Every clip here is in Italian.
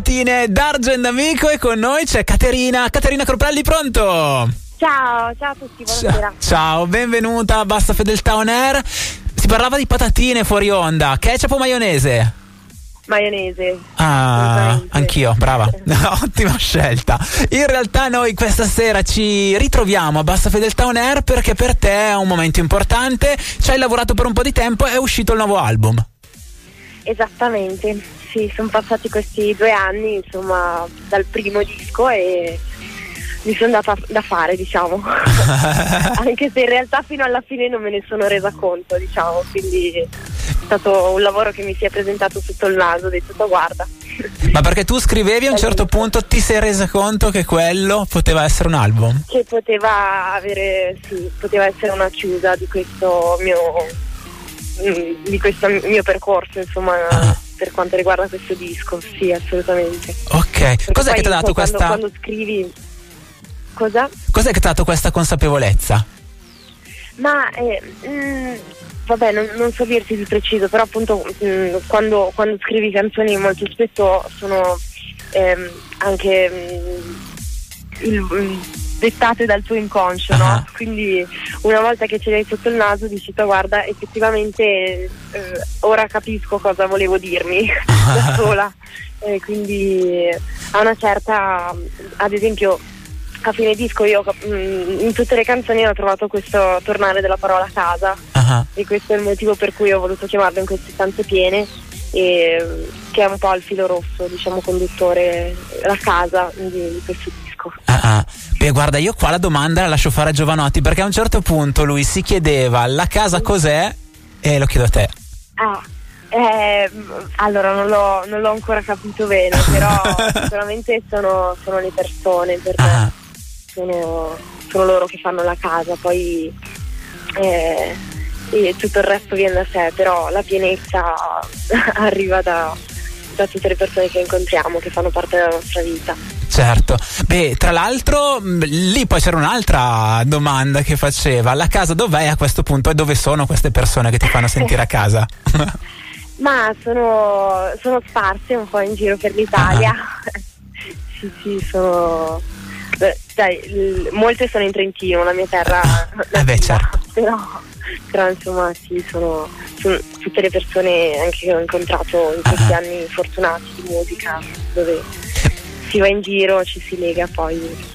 patatine, Dargen D'Amico, e con noi c'è Caterina Corprelli, pronto? Ciao a tutti, buonasera. Ciao, benvenuta a Basta Fedeltà On Air. Si parlava di patatine fuori onda, ketchup o maionese? Maionese. Ah, anch'io, brava. Ottima scelta. In realtà noi questa sera ci ritroviamo a Basta Fedeltà On Air perché per te è un momento importante, ci hai lavorato per un po' di tempo e è uscito il nuovo album. Esattamente, sì, sono passati questi 2 anni, insomma, dal primo disco e mi sono data da fare, diciamo. Anche se in realtà fino alla fine non me ne sono resa conto, diciamo, quindi è stato un lavoro che mi si è presentato sotto il naso, ho detto guarda. Ma perché tu scrivevi, a un certo punto ti sei resa conto che quello poteva essere un album? Che poteva avere, sì, poteva essere una chiusa di questo mio percorso, insomma, per quanto riguarda questo disco, sì, assolutamente. Ok, perché cos'è che ti ha dato questa... Quando scrivi... Cosa? Cos'è che ti ha dato questa consapevolezza? Ma, vabbè, non so dirti più preciso, però appunto quando scrivi canzoni molto spesso sono anche dettate dal tuo inconscio, no? Quindi una volta che ce l'hai sotto il naso dici guarda, effettivamente ora capisco cosa volevo dirmi da sola, quindi a una certa, ad esempio a fine disco io in tutte le canzoni ho trovato questo tornare della parola casa, e questo è il motivo per cui ho voluto chiamarlo In Queste Stanze Piene, e che è un po' il filo rosso, diciamo, conduttore, la casa di questo disco. Beh, guarda, io qua la domanda la lascio fare a Giovanotti, perché a un certo punto lui si chiedeva la casa cos'è, e lo chiedo a te. Allora non l'ho ancora capito bene, però sicuramente sono le persone, perché sono loro che fanno la casa, poi e tutto il resto viene da sé, però la pienezza arriva da tutte le persone che incontriamo, che fanno parte della nostra vita. Certo. Beh, tra l'altro lì poi c'era un'altra domanda che faceva: la casa dov'è a questo punto, e dove sono queste persone che ti fanno sentire a casa? Ma sono sparse un po' in giro per l'Italia. Sì, sono... Beh, dai, molte sono in Trentino, la mia terra. Beh, certo. Però insomma sì, sono tutte le persone anche che ho incontrato in questi anni fortunati di musica, dove si va in giro, ci si lega poi.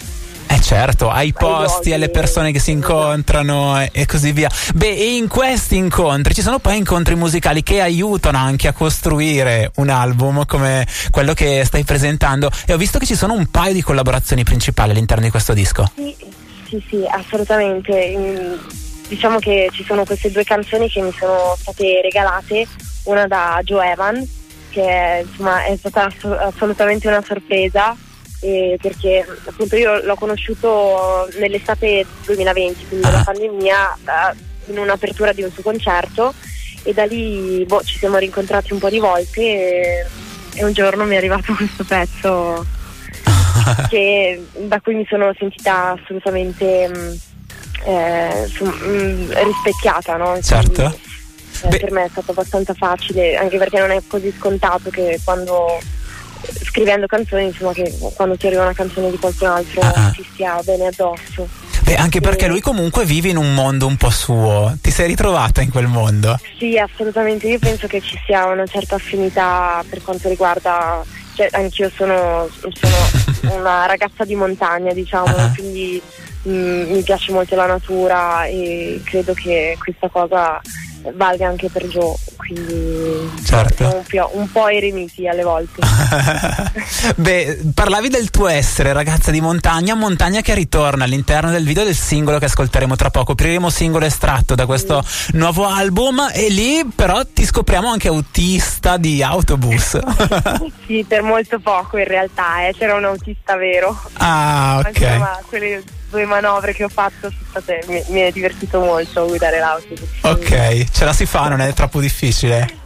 Certo, ai posti, alle persone che si incontrano e così via. Beh, e in questi incontri ci sono poi incontri musicali che aiutano anche a costruire un album come quello che stai presentando, e ho visto che ci sono un paio di collaborazioni principali all'interno di questo disco. Sì, assolutamente. Diciamo che ci sono queste 2 canzoni che mi sono state regalate, una da Joe Evan, che insomma è stata assolutamente una sorpresa, perché appunto io l'ho conosciuto nell'estate 2020, quindi la pandemia, in un'apertura di un suo concerto, e da lì ci siamo rincontrati un po' di volte, e un giorno mi è arrivato questo pezzo da cui mi sono sentita assolutamente rispecchiata, no? Certo. Quindi, per me è stato abbastanza facile, anche perché non è così scontato che quando... scrivendo canzoni, insomma, che quando ti arriva una canzone di qualcun altro ti stia bene addosso. Beh, anche perché lui comunque vive in un mondo un po' suo. Ti sei ritrovata in quel mondo? Sì, assolutamente. Io penso che ci sia una certa affinità per quanto riguarda, cioè anch'io sono una ragazza di montagna, diciamo, quindi mi piace molto la natura, e credo che questa cosa valga anche per Joe, quindi certo. Siamo un po' eremiti alle volte. Beh, parlavi del tuo essere ragazza di montagna che ritorna all'interno del video del singolo che ascolteremo tra poco. Apriremo singolo estratto da questo nuovo album, e lì però ti scopriamo anche autista di autobus. Sì, per molto poco in realtà, c'era un autista vero. Ah, ok. Ma quelle 2 manovre che ho fatto mi è divertito molto a guidare l'autobus. Ok, ce la si fa, non è troppo difficile?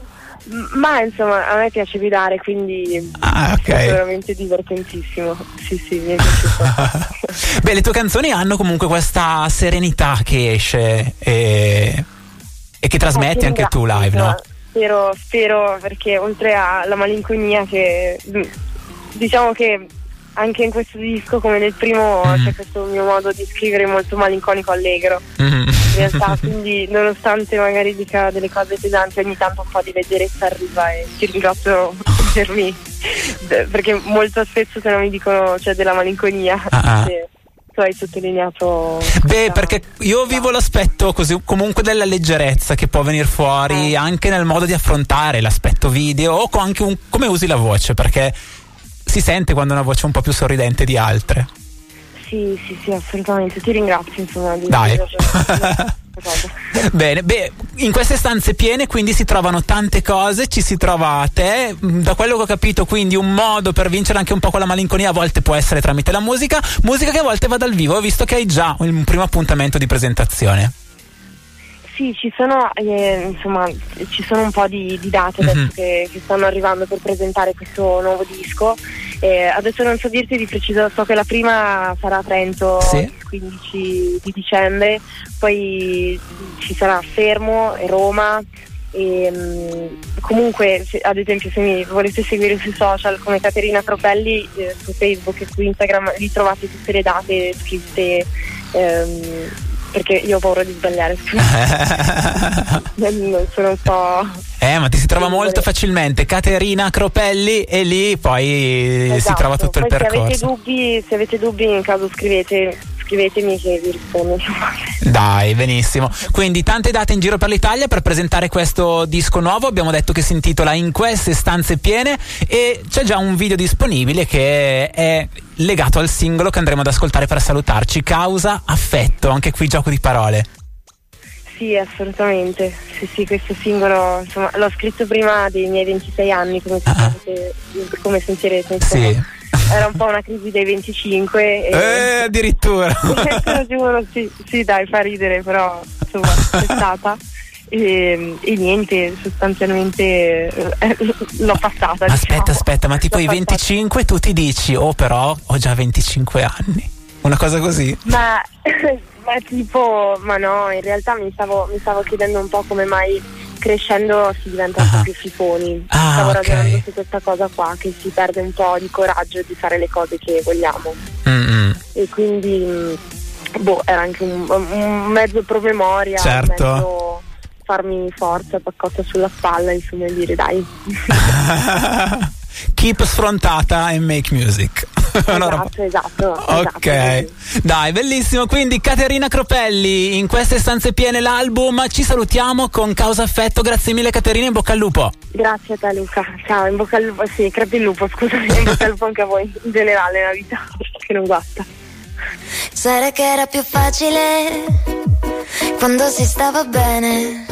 Ma insomma, a me piace guidare, quindi è veramente divertentissimo. Sì, mi è piaciuto. Beh, le tue canzoni hanno comunque questa serenità che esce e che trasmetti anche tu live, no? Spero, perché oltre alla malinconia che diciamo che anche in questo disco, come nel primo, c'è questo mio modo di scrivere molto malinconico allegro, in realtà, quindi nonostante magari dica delle cose pesanti, ogni tanto un po' di leggerezza arriva, e ti ringrazio per me, perché molto spesso se non mi dicono c'è della malinconia. Hai sottolineato beh, perché io vivo l'aspetto così, comunque, della leggerezza che può venire fuori anche nel modo di affrontare l'aspetto video, o anche come usi la voce, perché si sente quando una voce è un po' più sorridente di altre. Sì, assolutamente, ti ringrazio, insomma, dai. Bene, beh, in queste stanze piene quindi si trovano tante cose, ci si trova a te, da quello che ho capito, quindi un modo per vincere anche un po' con la malinconia a volte può essere tramite la musica che a volte va dal vivo, visto che hai già un primo appuntamento di presentazione. Sì, ci sono un po' di date adesso che stanno arrivando per presentare questo nuovo disco. Adesso non so dirti di preciso, so che la prima sarà a Trento il 15 di dicembre, poi ci sarà Fermo e Roma, e comunque ad esempio se mi volete seguire sui social come Caterina Corprelli, su Facebook e su Instagram, lì trovate tutte le date scritte, perché io ho paura di sbagliare, non sono un po'... ma ti si trova molto facilmente Caterina Corprelli, e lì poi si trova tutto poi il percorso. Se avete dubbi in caso scrivetemi che vi rispondo. Dai, benissimo. Quindi tante date in giro per l'Italia per presentare questo disco nuovo, abbiamo detto che si intitola In queste stanze piene, e c'è già un video disponibile che è legato al singolo che andremo ad ascoltare per salutarci, Causa affetto, anche qui gioco di parole. Sì, assolutamente. Sì, questo singolo, insomma, l'ho scritto prima dei miei 26 anni, come sentirete, insomma. Sì. Era un po' una crisi dei 25 e... addirittura. Lo giuro, sì, dai, fa ridere, però insomma è stata e niente, sostanzialmente l'ho passata. Aspetta, ma tipo i 25 tu ti dici, però ho già 25 anni, una cosa così? Ma no, in realtà mi stavo chiedendo un po' come mai crescendo si diventa un po' più fifoni. Stavo ragionando su questa cosa qua, che si perde un po' di coraggio di fare le cose che vogliamo. E quindi era anche un mezzo promemoria, certo. Un mezzo farmi forza, paccotta sulla spalla, insomma, dire dai. Keep sfrontata and make music. Esatto. Ok, dai, bellissimo. Quindi Caterina Corprelli, In queste stanze piene l'album, ci salutiamo con Causa affetto, grazie mille Caterina, in bocca al lupo. Grazie a te Luca, ciao, in bocca al lupo, sì, crepi il lupo, scusami, in bocca al lupo anche a voi, in generale nella vita, che non basta. Sarà che era più facile quando si stava bene,